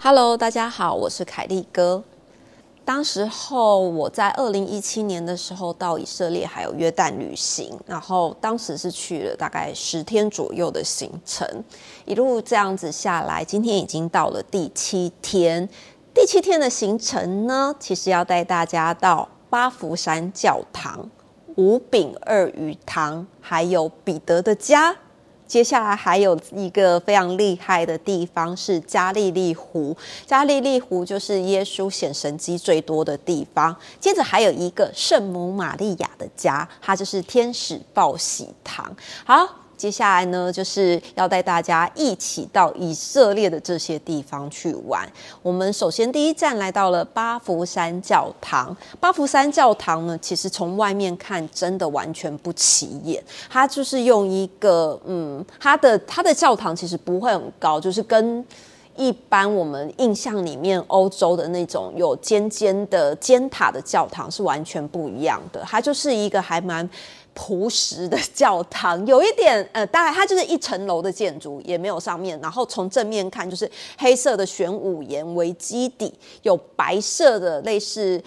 Hello， 大家好，我是凯利哥。当时候我在2017年的时候到以色列还有约旦旅行，然后当时是去了大概10天左右的行程，一路这样子下来，今天已经到了第7天。第7天的行程呢，其实要带大家到八福山教堂、五饼二鱼堂，还有彼得的家。接下来还有一个非常厉害的地方是加利利湖，加利利湖就是耶稣显神迹最多的地方。接着还有一个圣母玛利亚的家，它就是天使报喜堂。好，接下来呢就是要带大家一起到以色列的这些地方去玩。我们首先第一站来到了八福山教堂。八福山教堂呢，其实从外面看真的完全不起眼，它就是用一个它的教堂其实不会很高，就是跟一般我们印象里面欧洲的那种有尖尖的尖塔的教堂是完全不一样的，它就是一个还蛮朴实的教堂，有一点大概它就是一层楼的建筑，也没有上面，然后从正面看就是黑色的玄武岩为基底，有白色的类似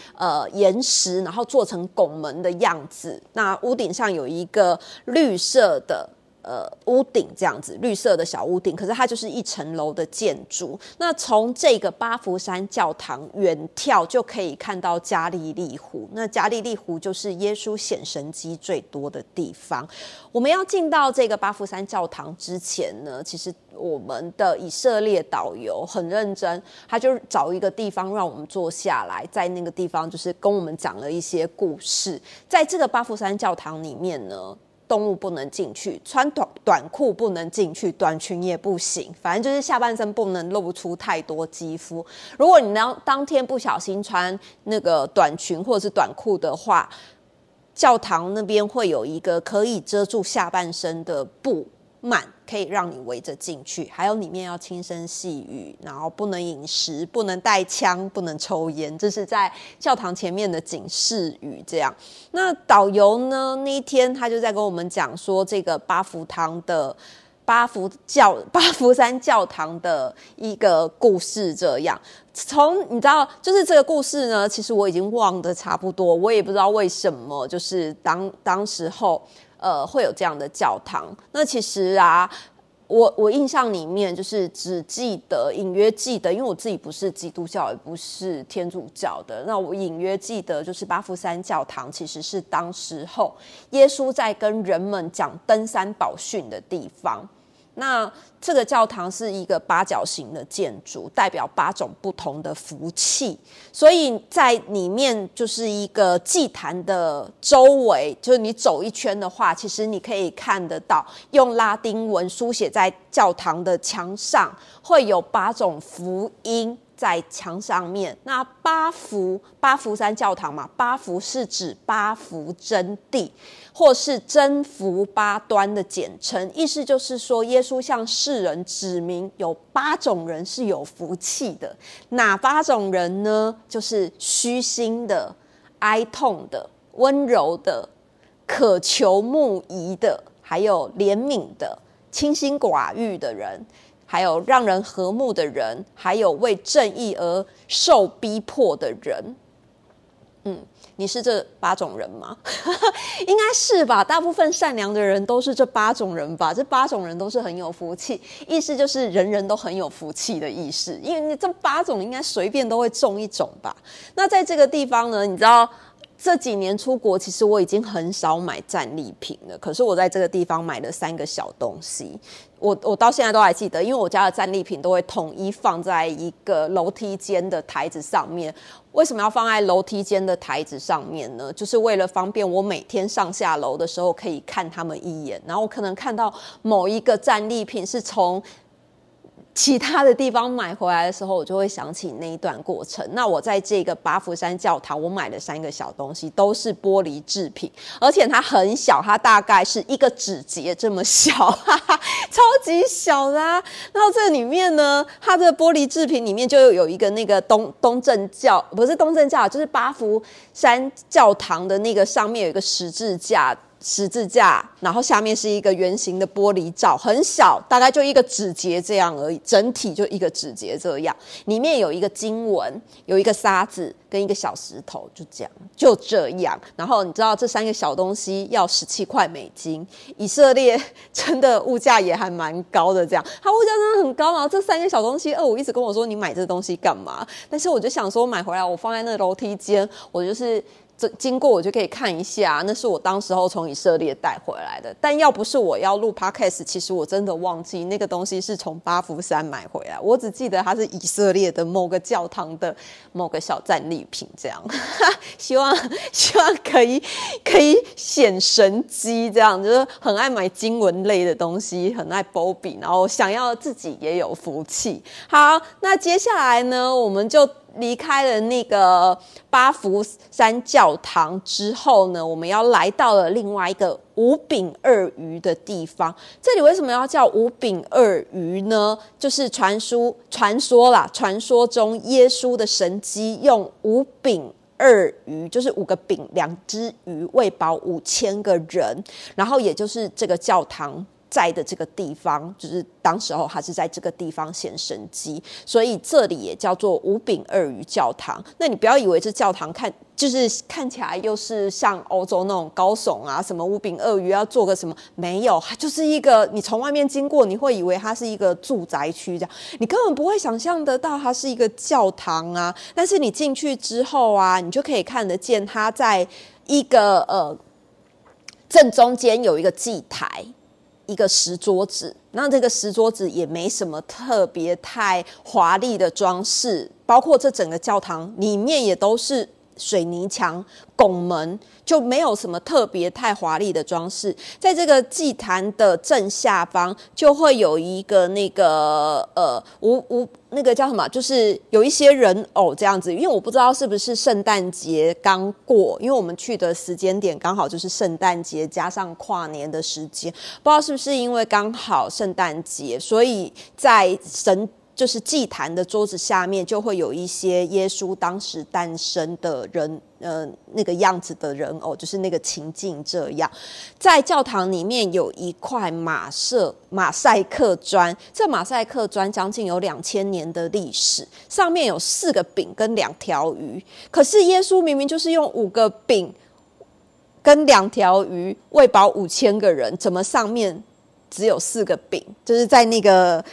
岩石，然后做成拱门的样子。那屋顶上有一个绿色的屋顶，这样子绿色的小屋顶，可是它就是一层楼的建筑。那从这个八福山教堂远眺就可以看到加利利湖，那加利利湖就是耶稣显神迹最多的地方。我们要进到这个八福山教堂之前呢，其实我们的以色列导游很认真，他就找一个地方让我们坐下来，在那个地方就是跟我们讲了一些故事。在这个八福山教堂里面呢，动物不能进去，穿短裤不能进去，短裙也不行，反正就是下半身不能露出太多肌肤。如果你当天不小心穿那个短裙或者是短裤的话，教堂那边会有一个可以遮住下半身的布幔，可以让你围着进去。还有里面要轻声细语，然后不能饮食，不能带枪，不能抽烟，这是在教堂前面的警示语。这样，那导游呢，那一天他就在跟我们讲说，这个八福山教堂的一个故事。这样，从你知道，就是这个故事呢，其实我已经忘得差不多，我也不知道为什么，就是当时候。会有这样的教堂。那其实啊，我印象里面就是只记得隐约记得，因为我自己不是基督教也不是天主教的，那我隐约记得就是八福山教堂其实是当时候耶稣在跟人们讲登山宝训的地方。那这个教堂是一个八角形的建筑，代表8种不同的福气，所以在里面就是一个祭坛的周围，就是你走一圈的话，其实你可以看得到用拉丁文书写在教堂的墙上，会有8种福音在墙上面。那八福山教堂嘛，八福是指八福真谛，或是真福八端的简称，意思就是说耶稣向世人指明有8种人是有福气的。哪8种人呢？就是虚心的、哀痛的、温柔的、渴求慕义的，还有怜悯的、清心寡欲的人，还有让人和睦的人，还有为正义而受逼迫的人。你是这8种人吗？应该是吧，大部分善良的人都是这8种人吧。这8种人都是很有福气，意思就是人人都很有福气的意思，因为你这8种应该随便都会中一种吧。那在这个地方呢，你知道这几年出国，其实我已经很少买战利品了。可是我在这个地方买了3个小东西，我到现在都还记得，因为我家的战利品都会统一放在一个楼梯间的台子上面。为什么要放在楼梯间的台子上面呢？就是为了方便我每天上下楼的时候可以看他们一眼。然后我可能看到某一个战利品是从其他的地方买回来的时候，我就会想起那一段过程。那我在这个八福山教堂，我买了3个小东西，都是玻璃制品，而且它很小，它大概是1个指节这么小，哈哈，超级小啦。然后这里面呢，它的玻璃制品里面就有一个那个东正教，不是东正教，就是八福山教堂的那个上面有一个十字架，然后下面是一个圆形的玻璃罩，很小，大概就1个指节这样而已，整体就1个指节这样。里面有一个经文，有一个沙子跟一个小石头，就这样。然后你知道这3个小东西要17块美金，以色列真的物价也还蛮高的，这样它物价真的很高。然后这3个小东西，我一直跟我说你买这东西干嘛？但是我就想说买回来我放在那楼梯间，我就是经过我就可以看一下，那是我当时候从以色列带回来的。但要不是我要录 podcast， 其实我真的忘记那个东西是从八福山买回来，我只记得它是以色列的某个教堂的某个小战利品这样。希望可以显神机这样，就是很爱买经文类的东西，很爱包庇，然后想要自己也有福气。好，那接下来呢，我们就离开了那个八福山教堂之后呢，我们要来到了另外一个五饼二鱼的地方。这里为什么要叫五饼二鱼呢？就是传说中耶稣的神迹用5饼2鱼，就是5个饼2只鱼喂饱5000个人，然后也就是这个教堂在的这个地方，就是当时候他是在这个地方显神迹，所以这里也叫做5饼2鱼教堂。那你不要以为这教堂看起来又是像欧洲那种高耸啊，什么5饼2鱼要做个什么，没有，它就是一个你从外面经过你会以为它是一个住宅区这样，你根本不会想象得到它是一个教堂啊。但是你进去之后啊，你就可以看得见它在一个正中间有一个祭台，一个石桌子，那这个石桌子也没什么特别太华丽的装饰，包括这整个教堂里面也都是水泥墙拱门，就没有什么特别太华丽的装饰。在这个祭坛的正下方就会有一个那个那个叫什么，就是有一些人偶这样子。因为我不知道是不是圣诞节刚过，因为我们去的时间点刚好就是圣诞节加上跨年的时间，不知道是不是因为刚好圣诞节，所以在就是祭坛的桌子下面就会有一些耶稣当时诞生的人那个样子的人偶，就是那个情境这样。在教堂里面有一块马赛克砖，这马赛克砖将近有2000年的历史，上面有4个饼跟2条鱼，可是耶稣明明就是用5个饼跟2条鱼喂饱5000个人，怎么上面只有4个饼？就是在那个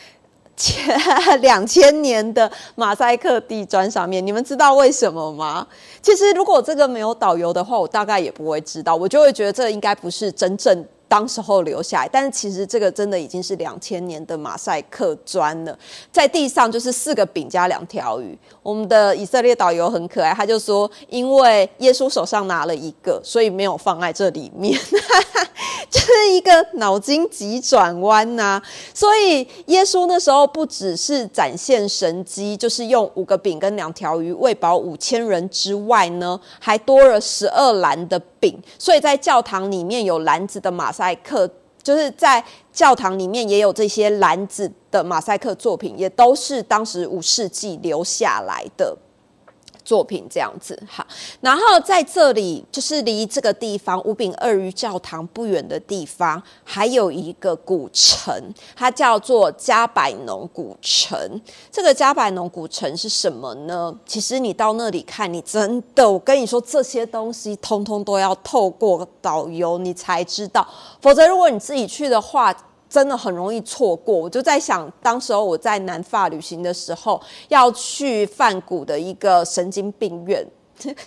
2000年的马赛克地砖上面，你们知道为什么吗？其实如果这个没有导游的话，我大概也不会知道，我就会觉得这应该不是真正当时候留下来，但是其实这个真的已经是2000年的马赛克砖了。在地上就是4个饼加2条鱼。我们的以色列导游很可爱，他就说因为耶稣手上拿了1个，所以没有放在这里面。就是一个脑筋急转弯啊。所以耶稣那时候不只是展现神迹，就是用5个饼跟2条鱼喂饱5000人之外呢，还多了12篮的饼。所以在教堂里面有篮子的马赛克，就是在教堂里面也有这些篮子的马赛克作品，也都是当时5世纪留下来的作品这样子。好，然后在这里就是离这个地方5饼2鱼教堂不远的地方还有一个古城，它叫做加百农古城。这个加百农古城是什么呢？其实你到那里看，你真的，我跟你说，这些东西通通都要透过导游你才知道，否则如果你自己去的话真的很容易错过。我就在想，当时候我在南法旅行的时候，要去梵谷的一个神经病院，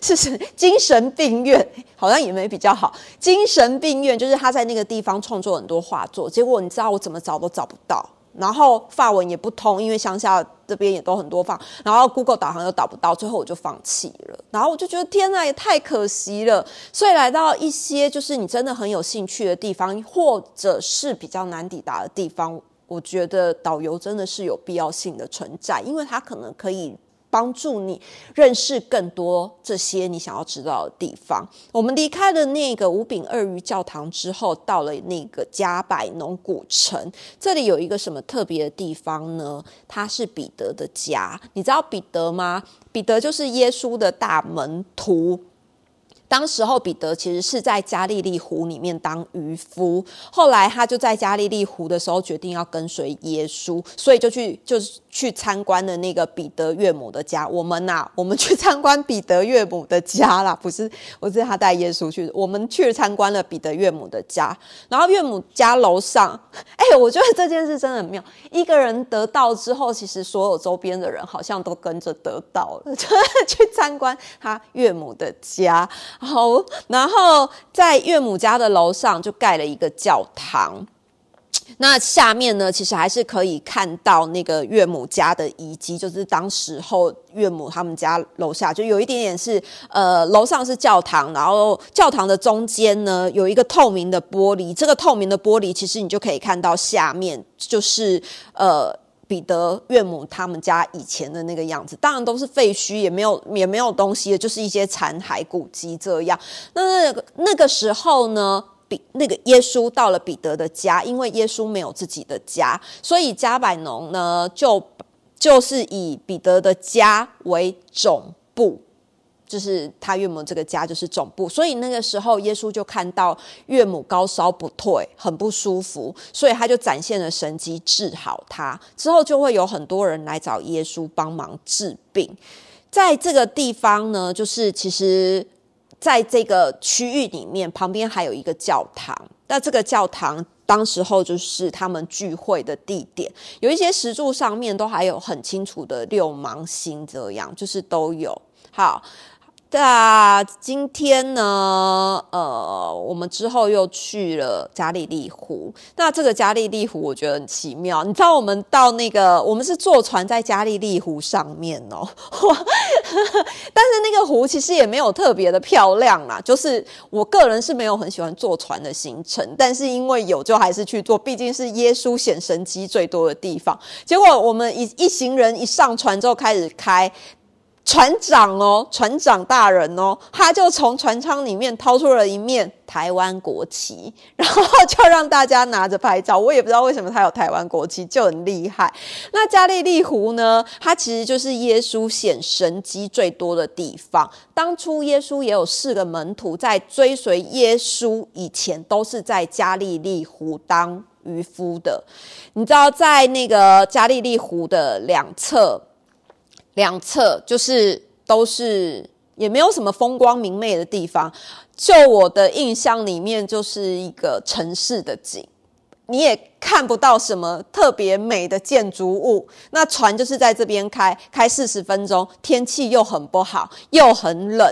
是精神病院，好像也没比较好。精神病院就是他在那个地方创作很多画作，结果你知道我怎么找都找不到，然后法文也不通，因为乡下这边也都很多放，然后 Google 导航又导不到，最后我就放弃了。然后我就觉得天哪，也太可惜了。所以来到一些就是你真的很有兴趣的地方，或者是比较难抵达的地方，我觉得导游真的是有必要性的存在，因为他可能可以帮助你认识更多这些你想要知道的地方。我们离开了那个五饼二鱼教堂之后，到了那个加百农古城，这里有一个什么特别的地方呢？它是彼得的家。你知道彼得吗？彼得就是耶稣的大门徒。当时候彼得其实是在加利利湖里面当渔夫，后来他就在加利利湖的时候决定要跟随耶稣，所以就去参观了那个彼得岳母的家。我们去参观彼得岳母的家啦，不是他带耶稣去，我们去参观了彼得岳母的家。然后岳母家楼上，我觉得这件事真的很妙，一个人得到之后，其实所有周边的人好像都跟着得到了，去参观他岳母的家。好，然后在岳母家的楼上就盖了一个教堂，那下面呢，其实还是可以看到那个岳母家的遗迹，就是当时候岳母他们家楼下就有一点点是楼上是教堂，然后教堂的中间呢有一个透明的玻璃，这个透明的玻璃其实你就可以看到下面就是彼得岳母他们家以前的那个样子，当然都是废墟，也没有东西的，就是一些残骸古迹这样。那个时候呢，那个耶稣到了彼得的家，因为耶稣没有自己的家，所以加百农呢就是以彼得的家为总部，就是他岳母这个家就是总部，所以那个时候耶稣就看到岳母高烧不退，很不舒服，所以他就展现了神迹治好他，之后就会有很多人来找耶稣帮忙治病。在这个地方呢，就是其实在这个区域里面，旁边还有一个教堂，那这个教堂当时候就是他们聚会的地点，有一些石柱上面都还有很清楚的六芒星，这样就是都有。好，那今天呢，我们之后又去了加利利湖。那这个加利利湖我觉得很奇妙，你知道我们到那个，我们是坐船在加利利湖上面哦，但是那个湖其实也没有特别的漂亮啦，就是我个人是没有很喜欢坐船的行程，但是因为有就还是去做，毕竟是耶稣显神迹最多的地方。结果我们一行人一上船之后开始开，船长大人哦，他就从船舱里面掏出了一面台湾国旗，然后就让大家拿着拍照。我也不知道为什么他有台湾国旗，就很厉害。那加利利湖呢，它其实就是耶稣显神迹最多的地方。当初耶稣也有4个门徒，在追随耶稣以前，都是在加利利湖当渔夫的。你知道，在那个加利利湖的两侧就是都是也没有什么风光明媚的地方，就我的印象里面就是一个城市的景，你也看不到什么特别美的建筑物。那船就是在这边开40分钟，天气又很不好，又很冷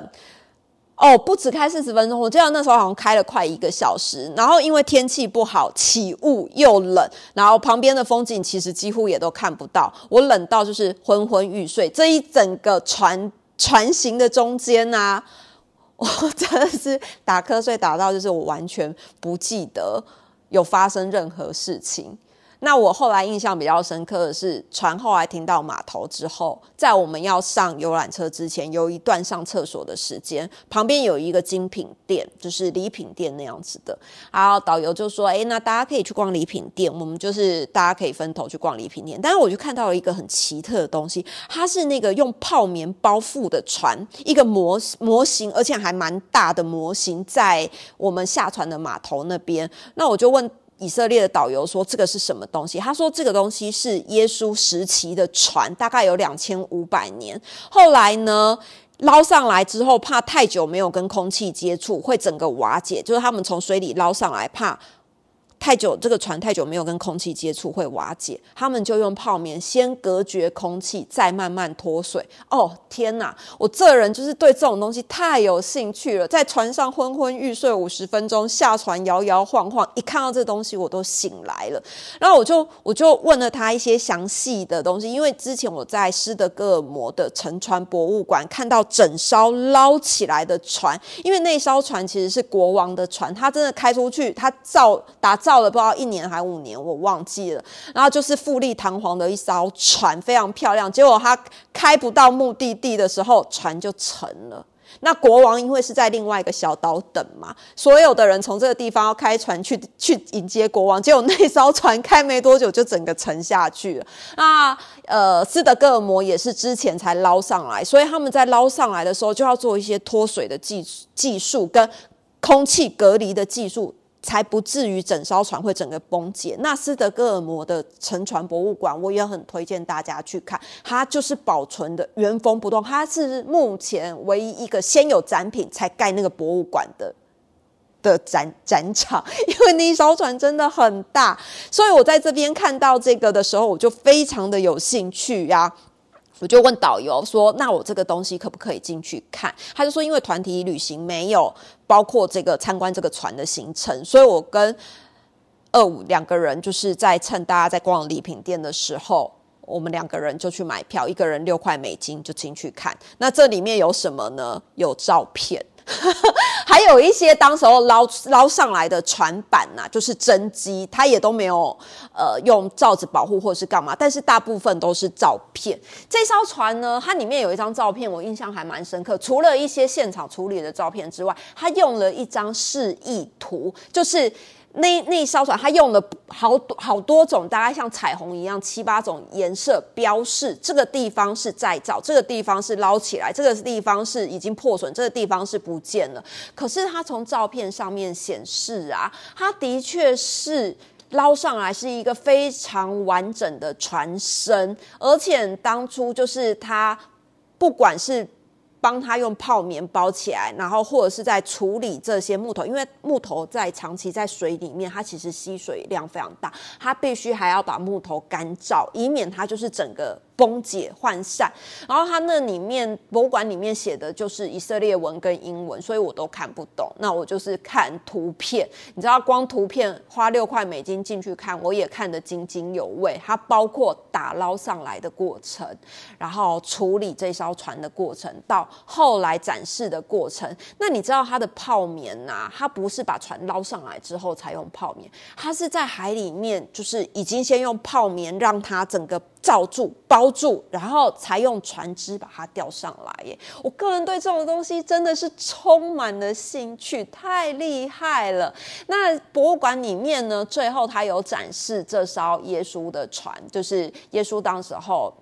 哦，不止开40分钟，我记得那时候好像开了快1个小时。然后因为天气不好，起雾又冷，然后旁边的风景其实几乎也都看不到，我冷到就是昏昏欲睡。这一整个船行的中间啊，我真的是打瞌睡打到就是我完全不记得有发生任何事情。那我后来印象比较深刻的是，船后来停到码头之后，在我们要上游览车之前，有一段上厕所的时间，旁边有一个精品店，就是礼品店那样子的。然后导游就说：“那大家可以去逛礼品店，我们就是大家可以分头去逛礼品店。”但是我就看到了一个很奇特的东西，它是那个用泡棉包覆的船，一个模型，而且还蛮大的模型，在我们下船的码头那边。那我就问以色列的导游说这个是什么东西，他说这个东西是耶稣时期的船，大概有2500年，后来呢捞上来之后，怕太久没有跟空气接触会整个瓦解，就是他们从水里捞上来，怕太久这个船太久没有跟空气接触会瓦解，他们就用泡棉先隔绝空气，再慢慢脱水。哦天哪，我这人就是对这种东西太有兴趣了，在船上昏昏欲睡50分钟，下船摇摇晃晃，一看到这东西我都醒来了。然后我就问了他一些详细的东西，因为之前我在斯德哥尔摩的沉船博物馆看到整艘捞起来的船，因为那艘船其实是国王的船，他真的开出去，他造达照了不知道1年还5年，我忘记了。然后就是富丽堂皇的一艘船，非常漂亮。结果他开不到目的地的时候，船就沉了。那国王因为是在另外一个小岛等嘛，所有的人从这个地方要开船去迎接国王，结果那艘船开没多久就整个沉下去了。那斯德哥尔摩也是之前才捞上来，所以他们在捞上来的时候就要做一些脱水的技术跟空气隔离的技术，才不至于整艘船会整个崩解。那斯德哥尔摩的沉船博物馆我也很推荐大家去看，它就是保存的原封不动，它是目前唯一一个先有展品才盖那个博物馆的展场，因为那一艘船真的很大，所以我在这边看到这个的时候我就非常的有兴趣啊。我就问导游说，那我这个东西可不可以进去看？他就说因为团体旅行没有包括这个参观这个船的行程，所以我跟252个人就是在趁大家在逛礼品店的时候，我们2个人就去买票，1个人$6就进去看。那这里面有什么呢？有照片还有一些当时候捞上来的船板啊，就是真机，它也都没有用罩子保护或是干嘛，但是大部分都是照片。这艘船呢，它里面有一张照片我印象还蛮深刻，除了一些现场处理的照片之外，它用了一张示意图，就是那艘船它用了好多种，大概像彩虹一样7-8种颜色标示，这个地方是再造，这个地方是捞起来，这个地方是已经破损，这个地方是不见了。可是它从照片上面显示啊，它的确是捞上来是一个非常完整的船身，而且当初就是它不管是帮他用泡棉包起来，然后或者是在处理这些木头，因为木头在长期在水里面，它其实吸水量非常大，它必须还要把木头干燥，以免它就是整个崩解涣散。然后它那里面博物馆里面写的就是以色列文跟英文，所以我都看不懂，那我就是看图片。你知道光图片花$6进去看，我也看得津津有味。它包括打捞上来的过程，然后处理这艘船的过程，到后来展示的过程。那你知道它的泡棉啊，它不是把船捞上来之后才用泡棉，它是在海里面就是已经先用泡棉让它整个罩住包住，然后才用船只把它吊上来耶。我个人对这种东西真的是充满了兴趣，太厉害了。那博物馆里面呢，最后它有展示这艘耶稣的船，就是耶稣当时候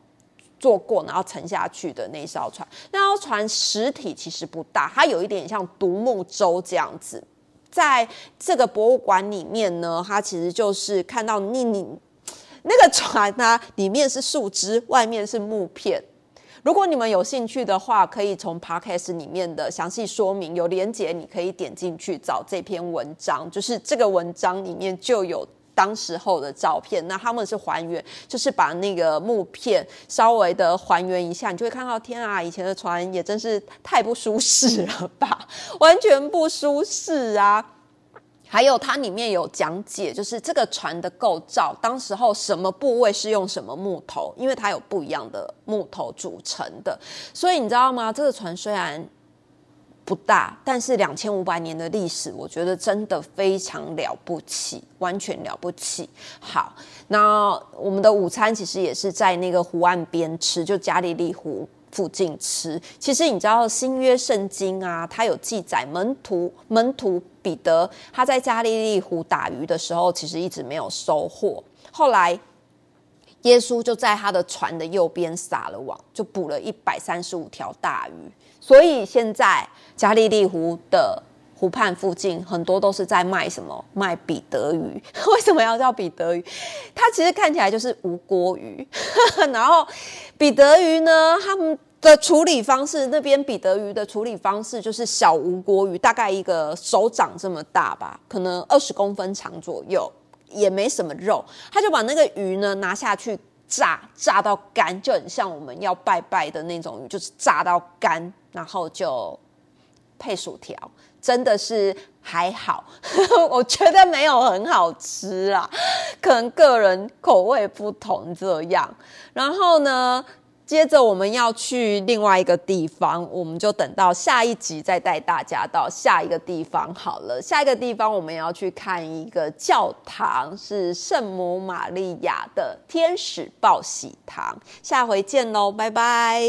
坐过然后沉下去的那艘船。那艘船实体其实不大，它有一点像独木舟这样子。在这个博物馆里面呢，它其实就是看到那个船啊，里面是树枝，外面是木片。如果你们有兴趣的话，可以从 Podcast 里面的详细说明有连结，你可以点进去找这篇文章，就是这个文章里面就有当时候的照片。那他们是还原，就是把那个木片稍微的还原一下，你就会看到，天啊，以前的船也真是太不舒适了吧，完全不舒适啊。还有它里面有讲解，就是这个船的构造，当时候什么部位是用什么木头，因为它有不一样的木头组成的。所以你知道吗？这个船虽然不大，但是2500年的历史，我觉得真的非常了不起，完全了不起。好，那我们的午餐其实也是在那个湖岸边吃，就加利利湖附近吃。其实你知道新约圣经啊，它有记载门徒彼得他在加利利湖打鱼的时候，其实一直没有收获。后来耶稣就在他的船的右边撒了网，就捕了135条大鱼。所以现在加利利湖的湖畔附近很多都是在卖什么？卖彼得鱼。为什么要叫彼得鱼？它其实看起来就是无锅鱼然后彼得鱼呢，他们的处理方式，那边彼得鱼的处理方式就是小无锅鱼，大概一个手掌这么大吧，可能20公分长左右，也没什么肉。他就把那个鱼呢拿下去炸到干，就很像我们要拜拜的那种鱼，就是炸到干，然后就配薯条。真的是还好我觉得没有很好吃啦，可能个人口味不同这样。然后呢，接着我们要去另外一个地方，我们就等到下一集再带大家到下一个地方好了。下一个地方我们要去看一个教堂，是圣母玛利亚的天使报喜堂。下回见咯，拜拜。